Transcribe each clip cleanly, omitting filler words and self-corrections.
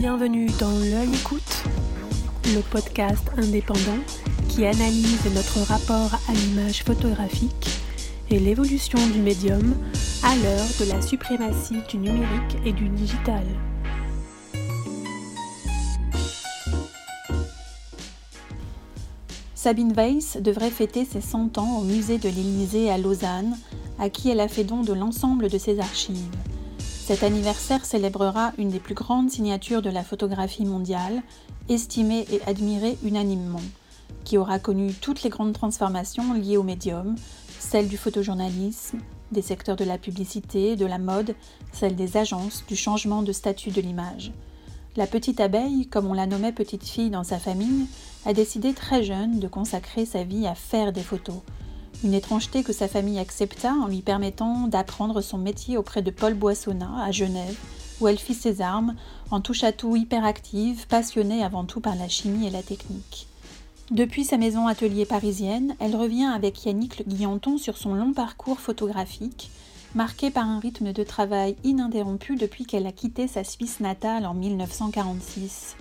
Bienvenue dans L'œil écoute, le podcast indépendant qui analyse notre rapport à l'image photographique et l'évolution du médium à l'heure de la suprématie du numérique et du digital. Sabine Weiss devrait fêter ses 100 ans au musée de l'Élysée à Lausanne, à qui elle a fait don de l'ensemble de ses archives. Cet anniversaire célébrera une des plus grandes signatures de la photographie mondiale, estimée et admirée unanimement, qui aura connu toutes les grandes transformations liées au médium, celles du photojournalisme, des secteurs de la publicité, de la mode, celles des agences, du changement de statut de l'image. La petite abeille, comme on la nommait petite fille dans sa famille, a décidé très jeune de consacrer sa vie à faire des photos. Une étrangeté que sa famille accepta en lui permettant d'apprendre son métier auprès de Paul Boissonnas à Genève, où elle fit ses armes, en touche-à-tout hyperactive, passionnée avant tout par la chimie et la technique. Depuis sa maison atelier parisienne, elle revient avec Yannick Le Guillanton sur son long parcours photographique, marqué par un rythme de travail ininterrompu depuis qu'elle a quitté sa Suisse natale en 1946.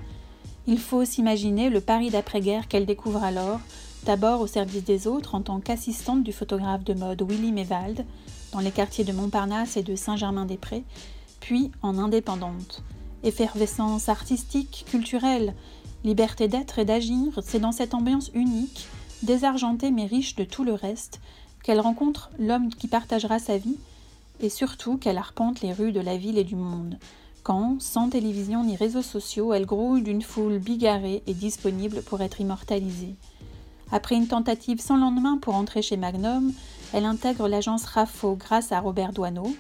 Il faut s'imaginer le Paris d'après-guerre qu'elle découvre alors, d'abord au service des autres en tant qu'assistante du photographe de mode Willy Maywald dans les quartiers de Montparnasse et de Saint-Germain-des-Prés, puis en indépendante. Effervescence artistique, culturelle, liberté d'être et d'agir, c'est dans cette ambiance unique, désargentée mais riche de tout le reste, qu'elle rencontre l'homme qui partagera sa vie et surtout qu'elle arpente les rues de la ville et du monde, quand, sans télévision ni réseaux sociaux, elle grouille d'une foule bigarrée et disponible pour être immortalisée. Après une tentative sans lendemain pour entrer chez Magnum, elle intègre l'agence Rapho grâce à Robert Doisneau,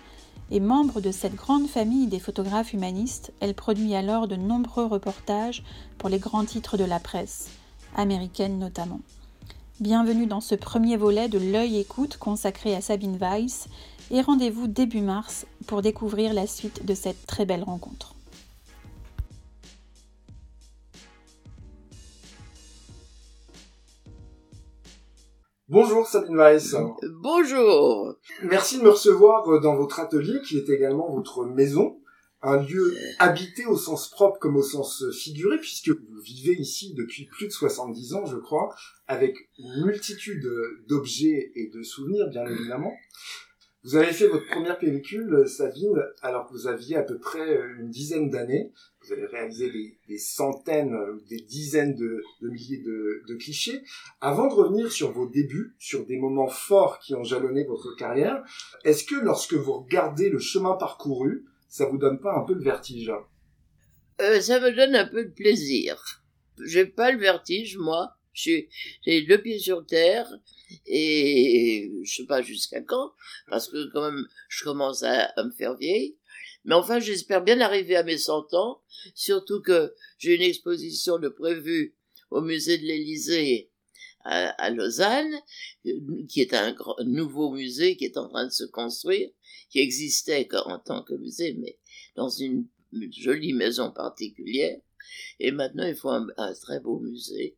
et membre de cette grande famille des photographes humanistes, elle produit alors de nombreux reportages pour les grands titres de la presse, américaine notamment. Bienvenue dans ce premier volet de L'œil écoute consacré à Sabine Weiss, et rendez-vous début mars pour découvrir la suite de cette très belle rencontre. Bonjour Sabine Weiss. Bonjour. Merci de me recevoir dans votre atelier qui est également votre maison, un lieu habité au sens propre comme au sens figuré puisque vous vivez ici depuis plus de 70 ans je crois, avec une multitude d'objets et de souvenirs bien évidemment. Vous avez fait votre première pellicule, Sabine, alors que vous aviez à peu près une dizaine d'années. Vous avez réalisé des centaines, des dizaines de milliers de clichés. Avant de revenir sur vos débuts, sur des moments forts qui ont jalonné votre carrière, est-ce que lorsque vous regardez le chemin parcouru, ça vous donne pas un peu le vertige ? Ça me donne un peu de plaisir. J'ai pas le vertige, moi. J'ai deux pieds sur terre et je sais pas jusqu'à quand, parce que quand même je commence à me faire vieille. Mais enfin, j'espère bien arriver à mes 100 ans, surtout que j'ai une exposition de prévue au musée de l'Élysée à Lausanne, qui est un nouveau musée qui est en train de se construire, qui existait en tant que musée, mais dans une jolie maison particulière. Et maintenant, il faut un très beau musée.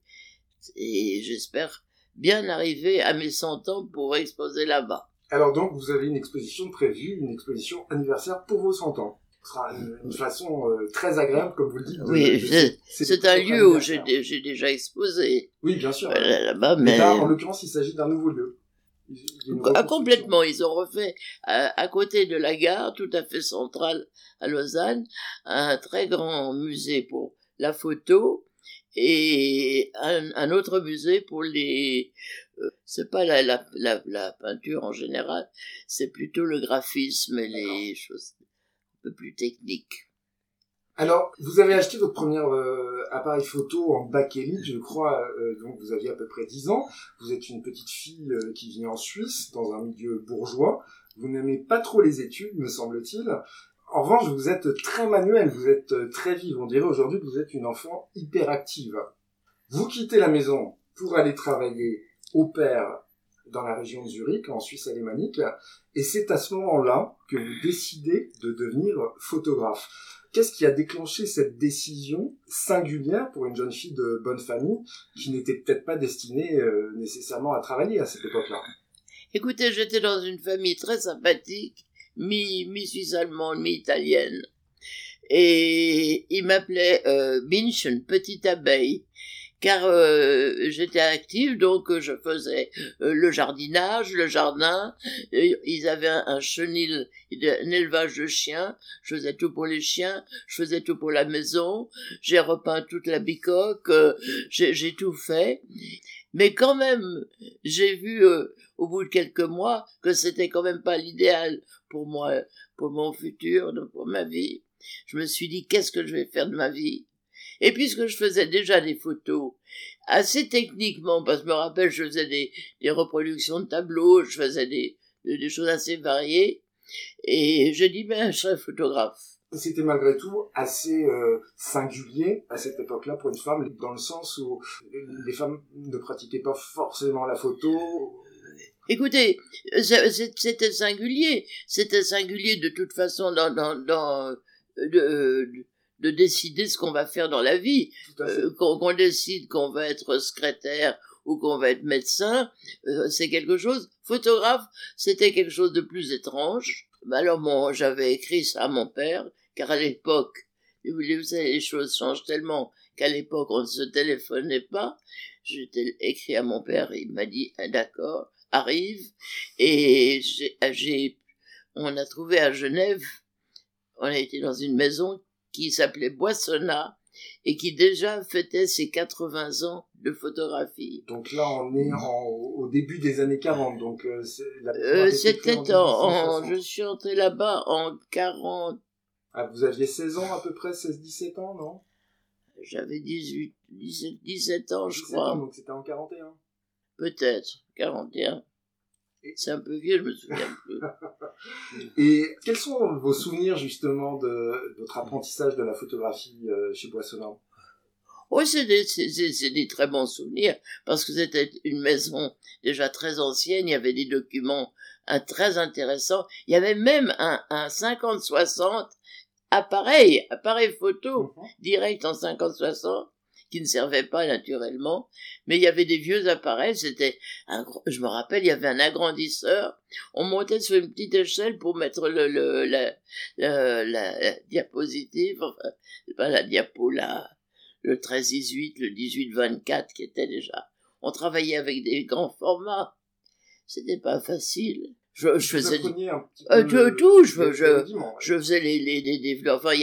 Et j'espère bien arriver à mes 100 ans pour exposer là-bas. Alors donc, vous avez une exposition prévue, une exposition anniversaire pour vos 100 ans. Ce sera une façon très agréable, comme vous le dites. Oui, c'est un lieu où j'ai déjà exposé. Oui, bien sûr. Là-bas, mais là, en l'occurrence, il s'agit d'un nouveau lieu. Complètement, ils ont refait, à côté de la gare, tout à fait centrale à Lausanne, un très grand musée pour la photo et un autre musée pour les... C'est pas la peinture en général, c'est plutôt le graphisme et les choses un peu plus techniques. Alors, vous avez acheté votre premier appareil photo en bakélite, je crois, donc vous aviez à peu près 10 ans. Vous êtes une petite fille qui vit en Suisse, dans un milieu bourgeois. Vous n'aimez pas trop les études, me semble-t-il. En revanche, vous êtes très manuelle, vous êtes très vive. On dirait aujourd'hui que vous êtes une enfant hyperactive. Vous quittez la maison pour aller travailler opère dans la région de Zurich, en Suisse alémanique, et c'est à ce moment-là que vous décidez de devenir photographe. Qu'est-ce qui a déclenché cette décision singulière pour une jeune fille de bonne famille qui n'était peut-être pas destinée nécessairement à travailler à cette époque-là ? Écoutez, j'étais dans une famille très sympathique, mi-suisse allemande, mi-italienne, et il m'appelait Minch, une petite abeille, car j'étais active, donc je faisais le jardinage, le jardin, ils avaient un chenil, un élevage de chiens, je faisais tout pour les chiens, je faisais tout pour la maison, j'ai repeint toute la bicoque, j'ai tout fait, mais quand même, j'ai vu au bout de quelques mois que c'était quand même pas l'idéal pour moi, pour mon futur, pour ma vie. Je me suis dit, qu'est-ce que je vais faire de ma vie? Et puisque je faisais déjà des photos, assez techniquement, parce que je me rappelle, je faisais des reproductions de tableaux, je faisais des choses assez variées, et j'ai dit, ben, je serais photographe. C'était malgré tout assez singulier à cette époque-là pour une femme, dans le sens où les femmes ne pratiquaient pas forcément la photo. Écoutez, c'était singulier de toute façon de décider ce qu'on va faire dans la vie, qu'on décide qu'on va être secrétaire ou qu'on va être médecin, c'est quelque chose. Photographe, c'était quelque chose de plus étrange. Alors j'avais écrit ça à mon père, car à l'époque, vous savez, les choses changent tellement qu'à l'époque on ne se téléphonait pas. J'ai écrit à mon père, il m'a dit ah, d'accord, arrive, et on a trouvé à Genève, on a été dans une maison qui s'appelait Boissonnas et qui déjà fêtait ses 80 ans de photographie. Donc là, on est au début des années 40. Donc je suis entrée là-bas en 40. Ah, vous aviez 16 ans à peu près, 16-17 ans, non? J'avais 17 ans, je crois. Donc c'était en 41. Peut-être, 41. C'est un peu vieux, je me souviens plus. Et quels sont vos souvenirs, justement, de votre apprentissage de la photographie chez Boissonnas? Oui, c'est des très bons souvenirs, parce que c'était une maison déjà très ancienne, il y avait des documents très intéressants, il y avait même un 50-60 appareil photo, direct en 50-60, qui ne servaient pas naturellement, mais il y avait des vieux appareils, je me rappelle, il y avait un agrandisseur, on montait sur une petite échelle pour mettre la diapositive, enfin, pas la diapo, le 13-18, le 18-24 qui était déjà, on travaillait avec des grands formats, c'était pas facile. Je faisais tout, je faisais les développements, enfin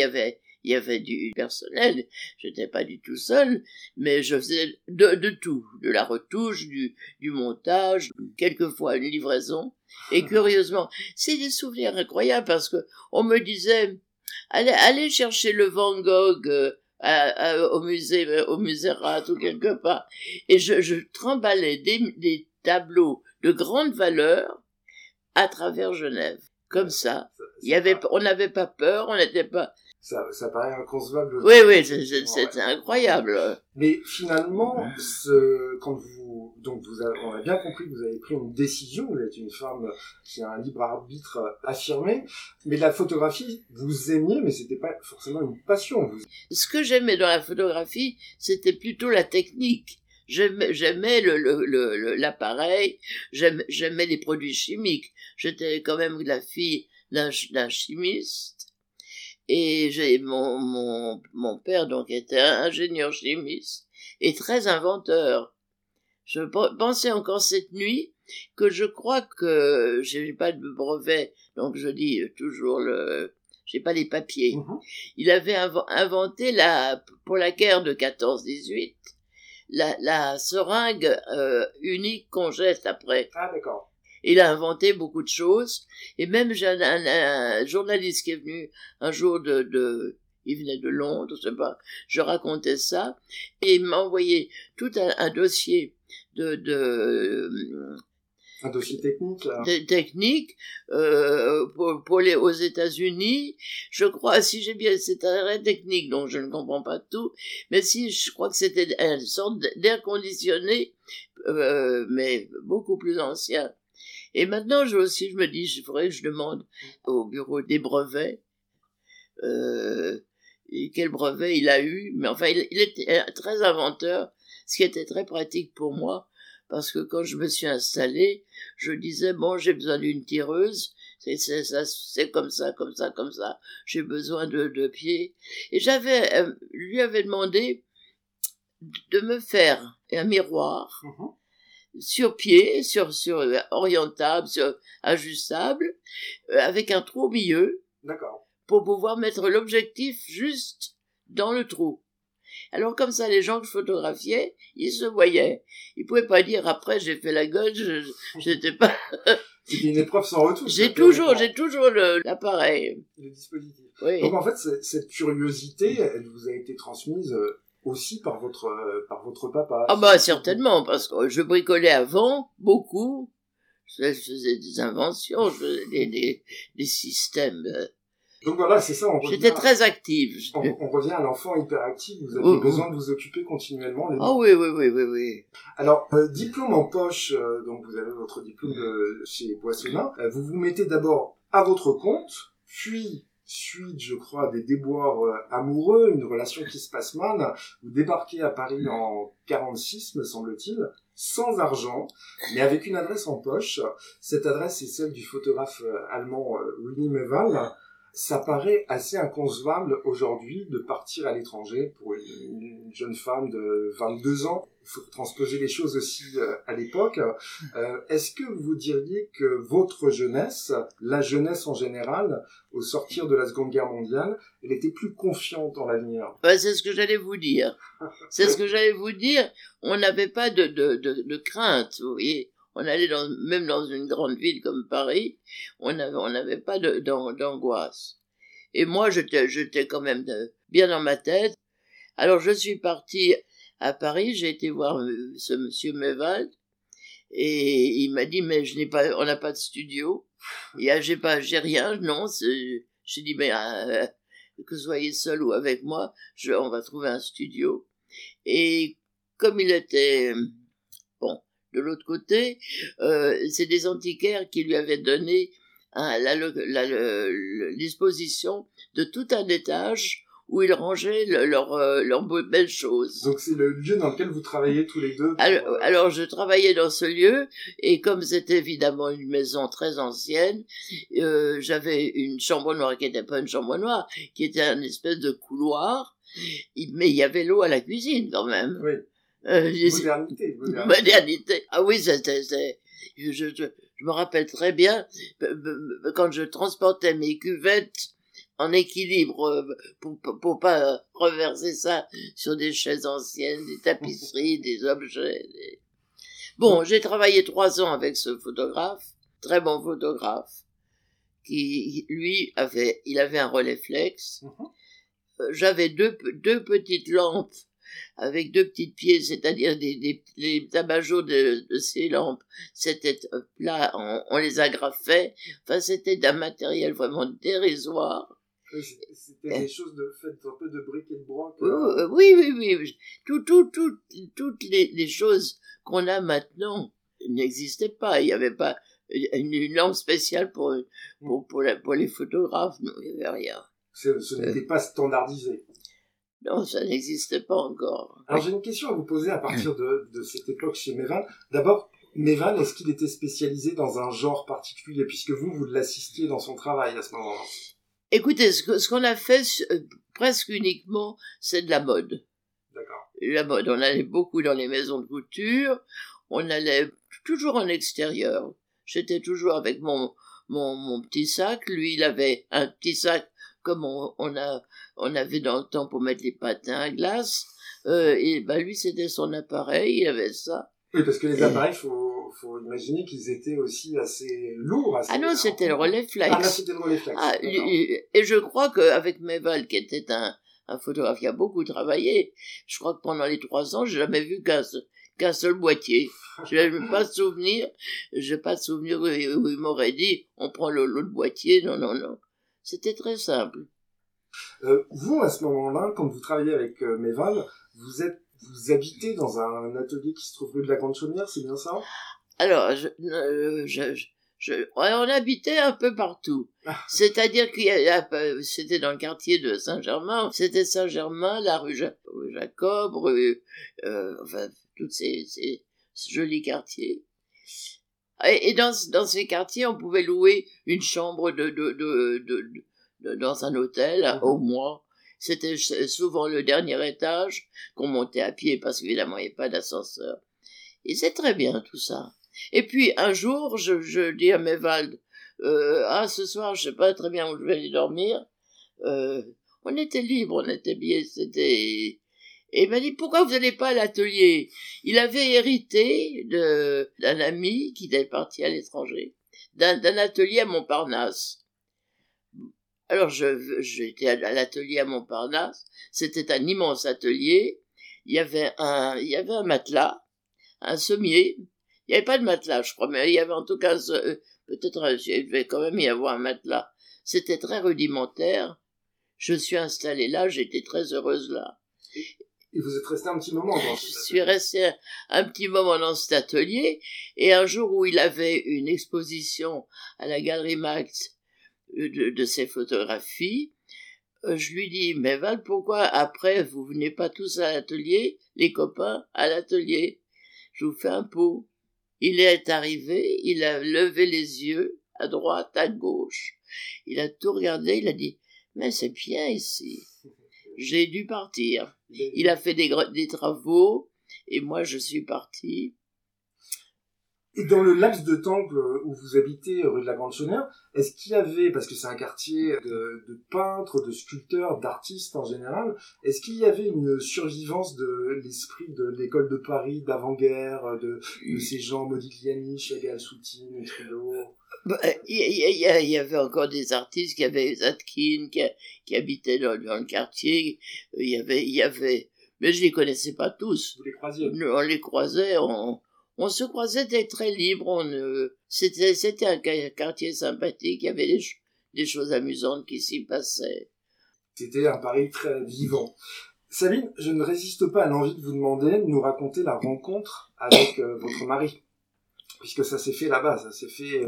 il y avait du personnel, j'étais pas du tout seul, mais je faisais de tout, de la retouche, du montage, quelquefois une livraison, et curieusement, c'est des souvenirs incroyables, parce que on me disait, allez chercher le Van Gogh au musée Rath ou quelque part, et je tremballais des tableaux de grande valeur à travers Genève, comme ça, on n'avait pas peur, on n'était pas... Ça paraît inconcevable. Oui, c'est incroyable. Mais finalement, on a bien compris que vous avez pris une décision, vous êtes une femme qui a un libre arbitre affirmé, mais la photographie, vous aimiez, mais c'était pas forcément une passion. Ce que j'aimais dans la photographie, c'était plutôt la technique. J'aimais l'appareil, j'aimais les produits chimiques. J'étais quand même la fille d'un chimiste. Et mon père, donc, était un ingénieur chimiste et très inventeur. Je pensais encore cette nuit que je crois que j'ai pas de brevet, donc je dis toujours j'ai pas les papiers. Mm-hmm. Il avait inventé pour la guerre de 14-18, la seringue, unique qu'on jette après. Ah, d'accord. Il a inventé beaucoup de choses, et même j'ai un journaliste qui est venu un jour il venait de Londres, je sais pas, je racontais ça, et il m'a envoyé tout un dossier un dossier technique, là. Technique, pour aux États-Unis, je crois, si j'ai bien, c'est très technique, donc je ne comprends pas tout, mais si, je crois que c'était une sorte d'air conditionné, mais beaucoup plus ancien. Et maintenant, je me dis, il faudrait que je demande au bureau des brevets quel brevet il a eu. Mais enfin, il était très inventeur, ce qui était très pratique pour moi, parce que quand je me suis installée, je disais, bon, j'ai besoin d'une tireuse, c'est ça, c'est comme ça, comme ça, comme ça. J'ai besoin de pieds. Et j'avais, lui avait demandé de me faire un miroir sur pied, sur orientable, sur ajustable, avec un trou au milieu. D'accord. Pour pouvoir mettre l'objectif juste dans le trou. Alors comme ça, les gens que je photographiais, ils se voyaient. Ils ne pouvaient pas dire, après, j'ai fait la gueule, j'étais pas... C'était une épreuve sans retour. J'ai toujours l'appareil. Le dispositif. Oui. Donc en fait, cette curiosité, elle vous a été transmise aussi par votre papa. Ah bah certainement, parce que je bricolais avant, beaucoup. Je faisais des inventions, je faisais des systèmes... Donc voilà, c'est ça. J'étais très active. On revient à l'enfant hyperactif. Vous avez besoin de vous occuper continuellement. Oui. Alors, diplôme en poche. Donc vous avez votre diplôme chez Boissonnas. Vous vous mettez d'abord à votre compte, puis suite, je crois, des déboires amoureux, une relation qui se passe mal. Vous débarquez à Paris en 1946, me semble-t-il, sans argent, mais avec une adresse en poche. Cette adresse est celle du photographe allemand Willy Maywald. Ça paraît assez inconcevable aujourd'hui de partir à l'étranger pour une jeune femme de 22 ans. Il faut transposer les choses aussi à l'époque. Est-ce que vous diriez que votre jeunesse, la jeunesse en général, au sortir de la Seconde Guerre mondiale, elle était plus confiante en l'avenir? C'est ce que j'allais vous dire. On n'avait pas de crainte, vous voyez. On allait même dans une grande ville comme Paris, on n'avait pas d'angoisse. Et moi, j'étais quand même bien dans ma tête. Alors, je suis partie à Paris, j'ai été voir ce monsieur Mévin, et il m'a dit, mais on n'a pas de studio. Et j'ai rien, non. J'ai dit, mais que vous soyez seul ou avec moi, on va trouver un studio. Et comme il était, bon, de l'autre côté, c'est des antiquaires qui lui avaient donné disposition de tout un étage où ils rangeaient leurs belles choses. Donc c'est le lieu dans lequel vous travaillez tous les deux. Alors je travaillais dans ce lieu, et comme c'était évidemment une maison très ancienne, j'avais une chambre noire qui n'était pas une chambre noire, qui était un espèce de couloir, mais il y avait l'eau à la cuisine quand même. Oui. Modernité. Ah oui, je me rappelle très bien quand je transportais mes cuvettes en équilibre pour pas renverser ça sur des chaises anciennes, des tapisseries, des objets. Bon, j'ai travaillé 3 ans avec ce photographe, très bon photographe, qui lui avait un relais flex. J'avais deux petites lampes avec 2 petites pieds, c'est-à-dire les tabajos de ces lampes, c'était plat, on les agrafait, enfin c'était d'un matériel vraiment dérisoire. C'était des choses faites un peu de briques et de broc. Oui, toutes les choses qu'on a maintenant n'existaient pas, il n'y avait pas une lampe spéciale pour les photographes, non, il n'y avait rien. Ce n'était pas standardisé. Non, ça n'existait pas encore. Alors j'ai une question à vous poser à partir de cette époque chez Mévin. D'abord, Mévin, est-ce qu'il était spécialisé dans un genre particulier, puisque vous l'assistiez dans son travail à ce moment-là? Écoutez, ce qu'on a fait presque uniquement, c'est de la mode. D'accord. La mode, on allait beaucoup dans les maisons de couture, on allait toujours en extérieur. J'étais toujours avec mon petit sac, lui il avait un petit sac comme on avait dans le temps pour mettre les patins à glace, et ben lui c'était son appareil, il avait ça. Oui, parce que les appareils, faut imaginer qu'ils étaient aussi assez lourds. Assez lourds. C'était le relais flex. Ah là, c'était le relais flex. Et je crois qu'avec Méval, qui était un photographe qui a beaucoup travaillé, je crois que pendant les 3 ans, j'ai jamais vu qu'un seul boîtier. Je n'ai pas de souvenir où il m'aurait dit, on prend l'autre boîtier, non. C'était très simple. Vous, à ce moment-là, quand vous travaillez avec Méval, vous habitez dans un atelier qui se trouve rue de la Grande Chaumière, c'est bien ça? Alors, on habitait un peu partout. C'est-à-dire que c'était dans le quartier de Saint-Germain. C'était Saint-Germain, la rue Jacob, rue... enfin, tous ces jolis quartiers. Et dans ces quartiers, on pouvait louer une chambre dans un hôtel au mois. C'était souvent le dernier étage qu'on montait à pied parce qu'évidemment il n'y avait pas d'ascenseur. Et c'est très bien tout ça. Et puis un jour, je dis à Maywald, ce soir je ne sais pas très bien où je vais aller dormir. On était libre, on était bien, c'était... Et il m'a dit, pourquoi vous n'allez pas à l'atelier? Il avait hérité d'un ami qui était parti à l'étranger, d'un atelier à Montparnasse. Alors, j'étais à l'atelier à Montparnasse. C'était un immense atelier. Il y avait un matelas, un sommier. Il n'y avait pas de matelas, je crois, mais il y avait en tout cas, il devait quand même y avoir un matelas. C'était très rudimentaire. Je suis installée là, j'étais très heureuse là. Et vous êtes resté un petit moment dans cet atelier. Je suis resté un petit moment dans cet atelier, et un jour où il avait une exposition à la Galerie Max de ses photographies, je lui dis, mais Val, pourquoi après vous venez pas tous à l'atelier, les copains à l'atelier? Je vous fais un pot. Il est arrivé, il a levé les yeux à droite, à gauche. Il a tout regardé, il a dit, mais c'est bien ici. J'ai dû partir. Il a fait des travaux et moi je suis partie. Et dans le laps de temps où vous habitez rue de la Grande-Chaumière, est-ce qu'il y avait, parce que c'est un quartier de peintres, de sculpteurs, d'artistes en général, est-ce qu'il y avait une survivance de l'esprit de l'école de Paris, d'avant-guerre, de ces gens Modigliani, Chagall, Soutine, Trudeau? Il y avait encore des artistes, il y avait Zatkin qui habitait dans le quartier, il y avait, mais je les connaissais pas tous. Vous les croisiez? On les croisait, on se croisait très libre, c'était un quartier sympathique, il y avait des choses amusantes qui s'y passaient. C'était un Paris très vivant. Sabine, je ne résiste pas à l'envie de vous demander de nous raconter la rencontre avec votre mari. Puisque ça s'est fait là-bas, ça s'est fait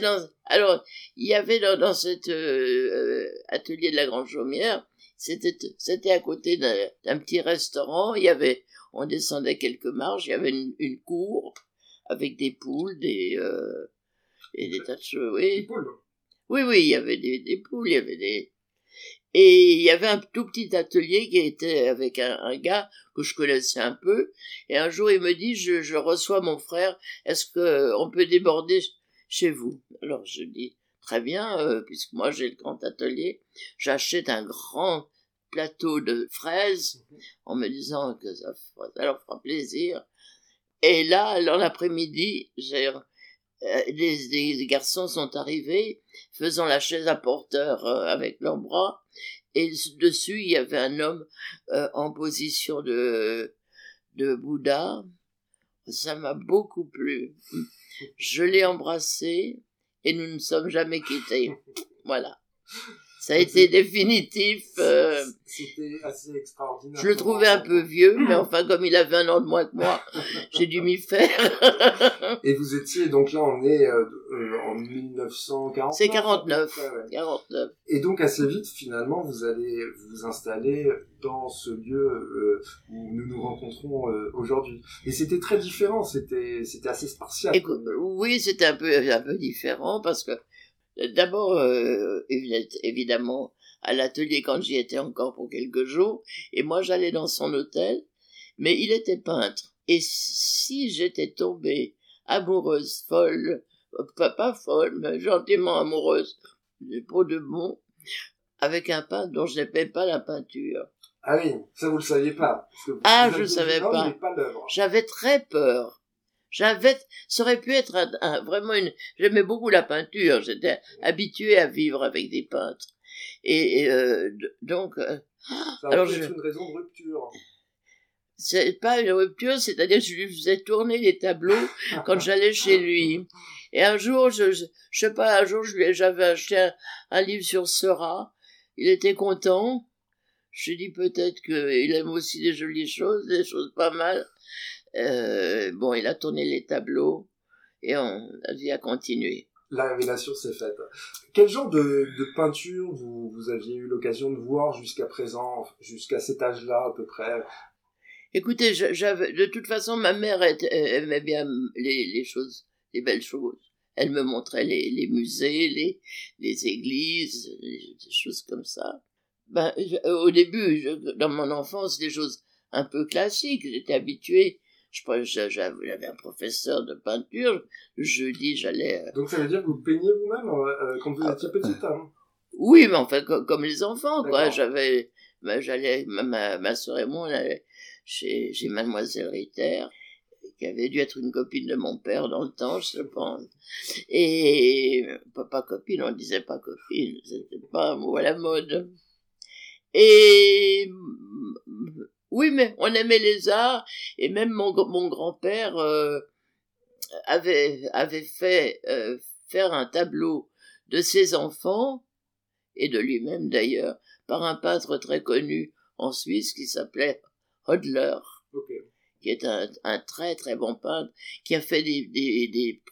dans... Alors, il y avait dans cet atelier de la Grande Chaumière, c'était à côté d'un petit restaurant, on descendait quelques marches, il y avait une cour avec des poules, et des tas de choses, oui. Des poules? Oui, il y avait des poules, il y avait des... Et il y avait un tout petit atelier qui était avec un gars que je connaissais un peu. Et un jour, il me dit, je reçois mon frère, est-ce qu'on peut déborder chez vous? Alors je dis, très bien, puisque moi j'ai le grand atelier. J'achète un grand plateau de fraises en me disant que ça leur fera plaisir. Et là, dans l'après-midi, les garçons sont arrivés faisant la chaise à porteur avec leurs bras, et dessus il y avait un homme en position de Bouddha. Ça m'a beaucoup plu, je l'ai embrassé et nous ne sommes jamais quittés. Voilà, ça a été définitif. C'était assez extraordinaire. Je le trouvais un peu vieux, mais enfin, comme il avait un an de moins que moi, j'ai dû m'y faire. Et vous étiez, donc là, on est en 1949. C'est 49. Ouais, ouais. 49. Et donc, assez vite, finalement, vous allez vous installer dans ce lieu où nous nous rencontrons aujourd'hui. Et c'était très différent, c'était assez spartiate. Oui, c'était un peu différent, parce que d'abord, évidemment, à l'atelier quand j'y étais encore pour quelques jours, et moi j'allais dans son hôtel, mais il était peintre. Et si j'étais tombée amoureuse folle, pas folle, mais gentiment amoureuse, pour de bon, avec un peintre dont je n'aimais pas la peinture. Ah oui, ça vous le saviez pas? Ah, je ne savais pas. J'avais très peur. Ça aurait pu être vraiment j'aimais beaucoup la peinture, j'étais habituée à vivre avec des peintres. Et donc, ça a alors une raison de rupture. C'est pas une rupture, c'est-à-dire que je lui faisais tourner les tableaux quand j'allais chez lui. Et un jour, je sais pas, j'avais acheté un livre sur Seurat, il était content. Je lui ai dit peut-être qu'il aime aussi des jolies choses, des choses pas mal. Bon, il a tourné les tableaux et on a dit à continuer. La révélation s'est faite. Quel genre de peinture vous aviez eu l'occasion de voir jusqu'à présent, jusqu'à cet âge-là à peu près? Écoutez, de toute façon, ma mère aimait bien les choses des belles choses. Elle me montrait les musées, les églises, des choses comme ça. Ben, au début, dans mon enfance, des choses un peu classiques, j'étais habituée. J'avais un professeur de peinture, jeudi j'allais... Donc ça veut dire que vous peignez vous-même quand vous étiez petite, hein? Oui, mais enfin, comme les enfants, d'accord, quoi. J'allais, ma sœur et moi, on allait chez Mademoiselle Ritter, qui avait dû être une copine de mon père dans le temps, je pense. Et pas copine, on disait pas copine, c'était pas un mot à la mode. Et... oui, mais on aimait les arts, et même mon grand-père avait fait faire un tableau de ses enfants, et de lui-même d'ailleurs, par un peintre très connu en Suisse qui s'appelait Hodler, okay, qui est un très très bon peintre, qui a fait des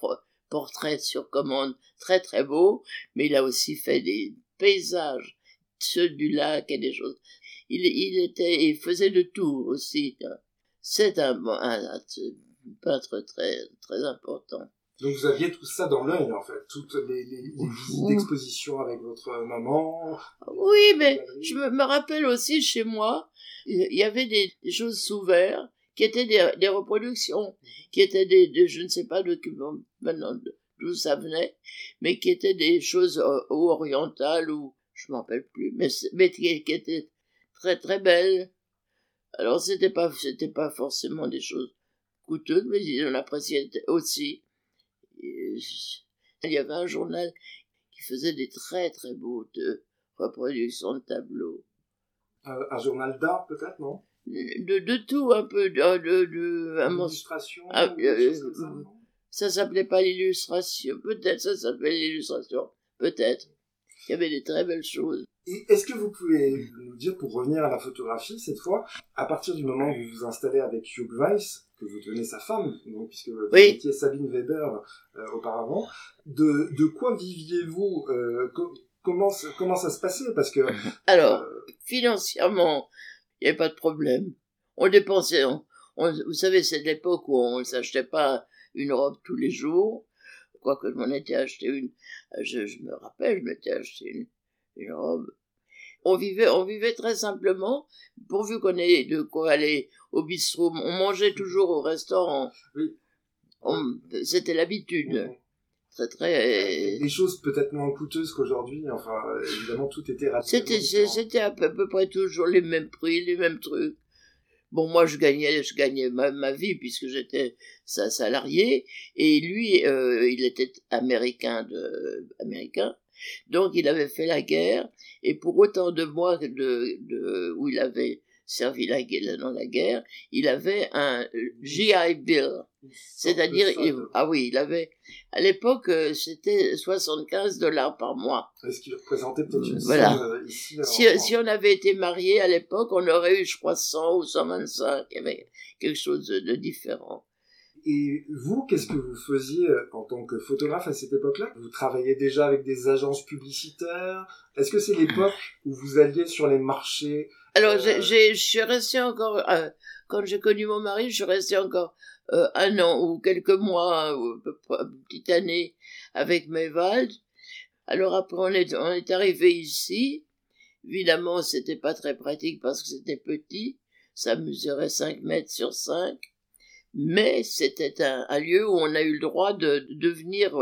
portraits sur commande très très beaux, mais il a aussi fait des paysages, ceux du lac et des choses... Il faisait de tout aussi. C'est un peintre très, très important. Donc vous aviez tout ça dans l'œil, en fait, toutes les visites d'exposition avec votre maman. Oui, mais je me rappelle aussi chez moi, il y avait des choses sous verre qui étaient des reproductions, qui étaient je ne sais pas maintenant d'où ça venait, mais qui étaient des choses orientales ou je m'en rappelle plus, mais qui étaient très très belle. Alors c'était pas forcément des choses coûteuses, mais on appréciait aussi. Il y avait un journal qui faisait des très très beaux reproductions de tableaux. Un journal d'art peut-être, non? De tout un peu, l'illustration. Ça s'appelait pas l'illustration, peut-être ça s'appelait l'illustration, peut-être. Il y avait des très belles choses. Et est-ce que vous pouvez nous dire, pour revenir à la photographie cette fois, à partir du moment où vous vous installez avec Hugh Weiss, que vous devenez sa femme, donc, puisque vous étiez Sabine Weber auparavant, de quoi viviez-vous comment ça se passait? Parce que alors, financièrement, il n'y avait pas de problème. On dépensait. Vous savez, c'est l'époque où on ne s'achetait pas une robe tous les jours. Quoique je m'en étais acheté une. Je me rappelle, je m'étais acheté une robe. On vivait très simplement, pourvu qu'on ait de quoi aller au bistrot. On mangeait toujours au restaurant. Oui. C'était l'habitude. Oui. Très, très... Des choses peut-être moins coûteuses qu'aujourd'hui. Enfin, évidemment, tout était rapide. C'était à peu près toujours les mêmes prix, les mêmes trucs. Bon, moi, je gagnais ma vie puisque j'étais salarié. Et lui, il était américain. Donc, il avait fait la guerre, et pour autant de mois où il avait servi dans la guerre, il avait un GI Bill. C'est-à-dire, il avait, à l'époque, c'était $75 par mois. Est-ce qu'il représentait peut-être une scène ici? Si on avait été mariés à l'époque, on aurait eu, je crois, 100 ou 125, avec quelque chose de différent. Et vous, qu'est-ce que vous faisiez en tant que photographe à cette époque-là? Vous travailliez déjà avec des agences publicitaires? Est-ce que c'est l'époque où vous alliez sur les marchés? Alors, je suis restée encore... quand j'ai connu mon mari, je suis restée encore un an ou quelques mois, ou une petite année, avec Maywald. Alors après, on est arrivé ici. Évidemment, c'était pas très pratique parce que c'était petit. Ça mesurait 5 mètres sur 5. Mais c'était un lieu où on a eu le droit de devenir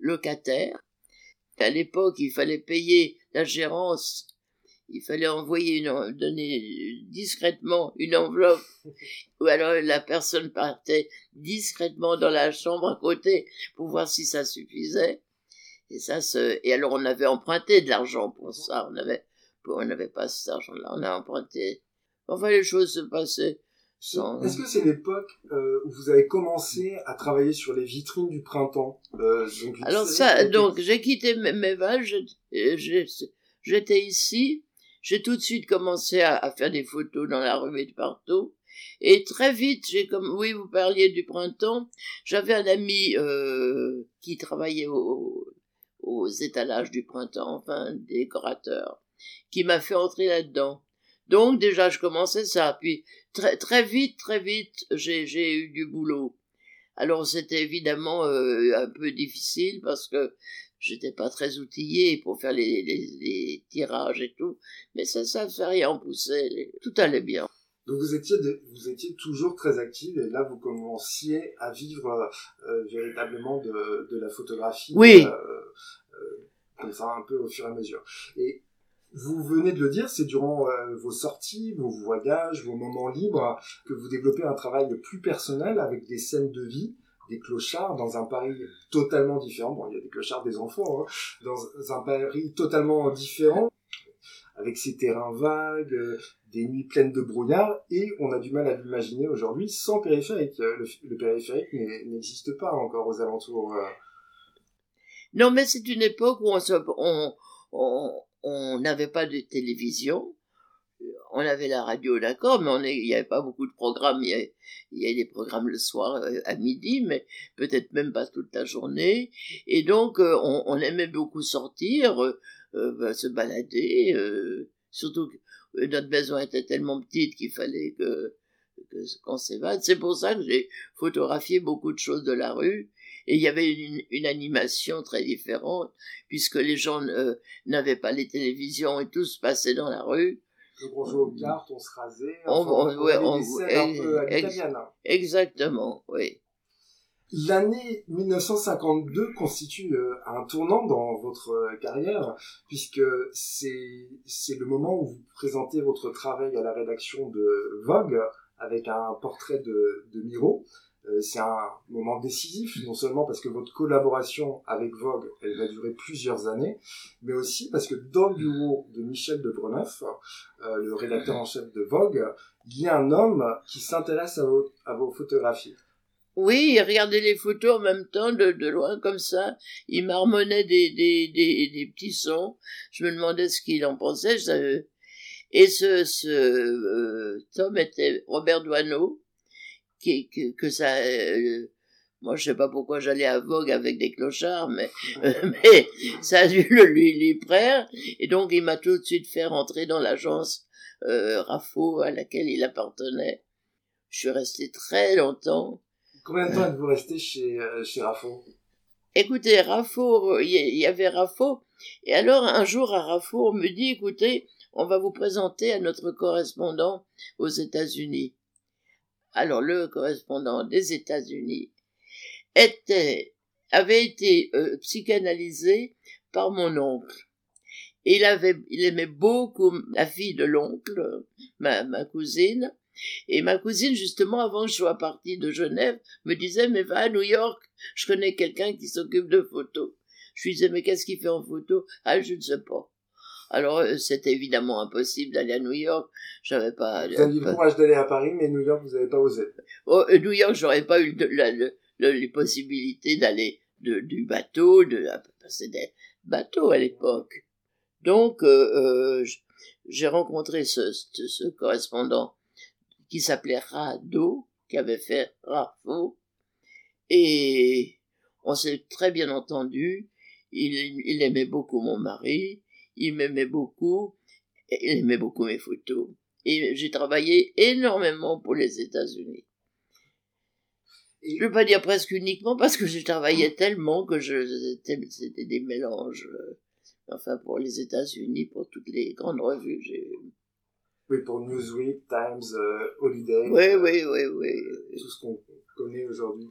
locataire. À l'époque, il fallait payer la gérance, il fallait donner discrètement une enveloppe, ou alors la personne partait discrètement dans la chambre à côté pour voir si ça suffisait. Et alors on avait emprunté de l'argent pour ça, on n'avait pas cet argent-là, on a emprunté. Enfin, les choses se passaient. Est-ce que c'est l'époque où vous avez commencé à travailler sur les vitrines du printemps? J'ai quitté mes vaches, j'étais ici, j'ai tout de suite commencé à faire des photos dans la rue et de partout, et très vite, vous parliez du printemps, j'avais un ami qui travaillait aux étalages du printemps, enfin, décorateur, qui m'a fait entrer là-dedans. Donc déjà je commençais ça, puis très vite j'ai eu du boulot. Alors c'était évidemment un peu difficile parce que j'étais pas très outillée pour faire les tirages et tout, mais ça ne fait rien pousser, tout allait bien. Donc vous étiez toujours très active et là vous commenciez à vivre véritablement de la photographie, oui. Comme ça un peu au fur et à mesure. Et vous venez de le dire, c'est durant vos sorties, vos voyages, vos moments libres que vous développez un travail plus personnel avec des scènes de vie, des clochards dans un Paris totalement différent. Bon, il y a des clochards des enfants, hein, dans un Paris totalement différent. Avec ces terrains vagues, des nuits pleines de brouillard, et on a du mal à l'imaginer aujourd'hui sans périphérique. Le périphérique n'existe pas encore aux alentours. Non, mais c'est une époque où on n'avait pas de télévision, on avait la radio, d'accord, mais il n'y avait pas beaucoup de programmes. Il y a des programmes le soir à midi, mais peut-être même pas toute la journée. Et donc, on aimait beaucoup sortir, se balader, surtout que notre maison était tellement petite qu'il fallait qu'on s'évade. C'est pour ça que j'ai photographié beaucoup de choses de la rue, et il y avait une animation très différente, puisque les gens n'avaient pas les télévisions et tout se passait dans la rue. Donc on jouait aux cartes, on se rasait, exactement, oui. L'année 1952 constitue un tournant dans votre carrière, puisque c'est le moment où vous présentez votre travail à la rédaction de Vogue avec un portrait de Miro. C'est un moment décisif, non seulement parce que votre collaboration avec Vogue, elle va durer plusieurs années, mais aussi parce que dans le bureau de Michel Debreneuf, le rédacteur en chef de Vogue, il y a un homme qui s'intéresse à vos photographies. Oui, il regardait les photos en même temps, de loin, comme ça. Il marmonnait des petits sons. Je me demandais ce qu'il en pensait. Et ce Tom était Robert Doisneau, moi je sais pas pourquoi j'allais à Vogue avec des clochards, mais ça a dû lui plaire, et donc il m'a tout de suite fait rentrer dans l'agence Rapho à laquelle il appartenait. Je suis resté très longtemps. Combien de temps êtes-vous resté chez Rapho ? Écoutez, Rapho, il y avait Rapho, et alors un jour à Rapho on me dit, écoutez, on va vous présenter à notre correspondant aux États-Unis. Alors, le correspondant des États-Unis avait été psychanalysé par mon oncle. Il aimait beaucoup la fille de l'oncle, ma cousine. Et ma cousine, justement, avant que je sois partie de Genève, me disait, mais va à New York, je connais quelqu'un qui s'occupe de photos. Je lui disais, mais qu'est-ce qu'il fait en photo ? Ah, je ne sais pas. Alors, c'était évidemment impossible d'aller à New York. J'avais pas. Vous aviez le courage d'aller à Paris, mais New York, vous n'avez pas osé. Oh, New York, j'aurais pas eu les possibilités d'aller du bateau, passer des bateaux à l'époque. Donc, j'ai rencontré ce correspondant qui s'appelait Rado, qui avait fait Rapho, et on s'est très bien entendu. Il aimait beaucoup mon mari. Il m'aimait beaucoup, il aimait beaucoup mes photos. Et j'ai travaillé énormément pour les États-Unis. Je ne veux pas dire presque uniquement parce que j'ai travaillé tellement que c'était des mélanges. Enfin, pour les États-Unis, pour toutes les grandes revues, Oui, pour Newsweek, Times, Holiday. Oui. Tout ce qu'on connaît aujourd'hui.